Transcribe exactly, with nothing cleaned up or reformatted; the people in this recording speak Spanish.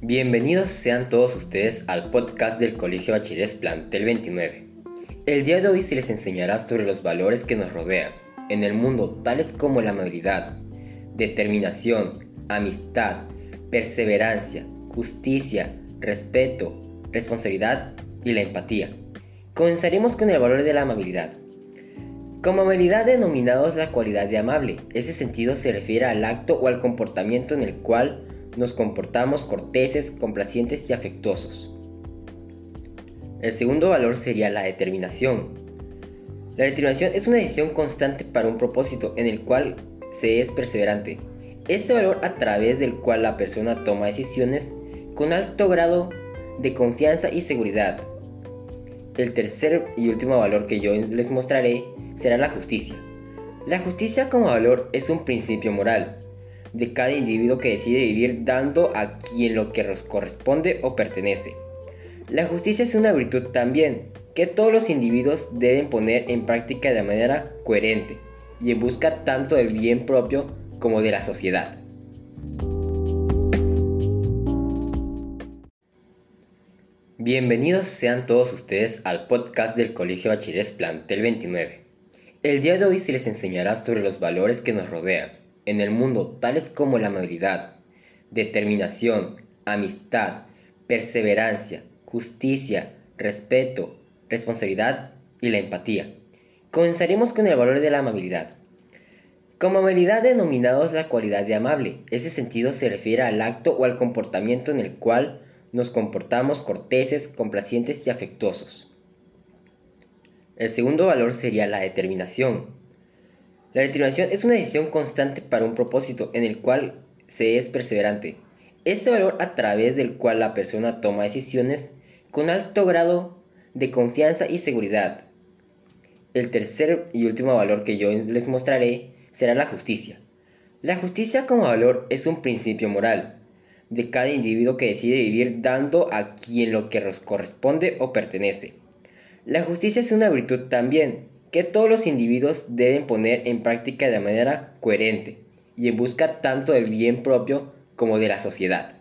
Bienvenidos sean todos ustedes al podcast del Colegio Bachilleres Plantel veintinueve. El día de hoy se les enseñará sobre los valores que nos rodean en el mundo, tales como la amabilidad, determinación, amistad, perseverancia, justicia, respeto, responsabilidad y la empatía. Comenzaremos con el valor de la amabilidad. Como amabilidad denominamos la cualidad de amable. Ese sentido se refiere al acto o al comportamiento en el cual nos comportamos corteses, complacientes y afectuosos. El segundo valor sería la determinación. La determinación es una decisión constante para un propósito en el cual se es perseverante. Este valor a través del cual la persona toma decisiones con alto grado de confianza y seguridad. El tercer y último valor que yo les mostraré será la justicia. La justicia como valor es un principio moral de cada individuo que decide vivir dando a quien lo que nos corresponde o pertenece. La justicia es una virtud también que todos los individuos deben poner en práctica de manera coherente y en busca tanto del bien propio como de la sociedad. Bienvenidos sean todos ustedes al podcast del Colegio Bachilleres Plantel veintinueve. El día de hoy se les enseñará sobre los valores que nos rodean en el mundo, tales como la amabilidad, determinación, amistad, perseverancia, justicia, respeto, responsabilidad y la empatía. Comenzaremos con el valor de la amabilidad. Como amabilidad denominamos la cualidad de amable. Ese sentido se refiere al acto o al comportamiento en el cual nos comportamos corteses, complacientes y afectuosos. El segundo valor sería la determinación. La determinación es una decisión constante para un propósito en el cual se es perseverante. Este valor a través del cual la persona toma decisiones con alto grado de confianza y seguridad. El tercer y último valor que yo les mostraré será la justicia. La justicia como valor es un principio moral de cada individuo que decide vivir dando a quien lo que nos corresponde o pertenece. La justicia es una virtud también que todos los individuos deben poner en práctica de manera coherente y en busca tanto del bien propio como de la sociedad.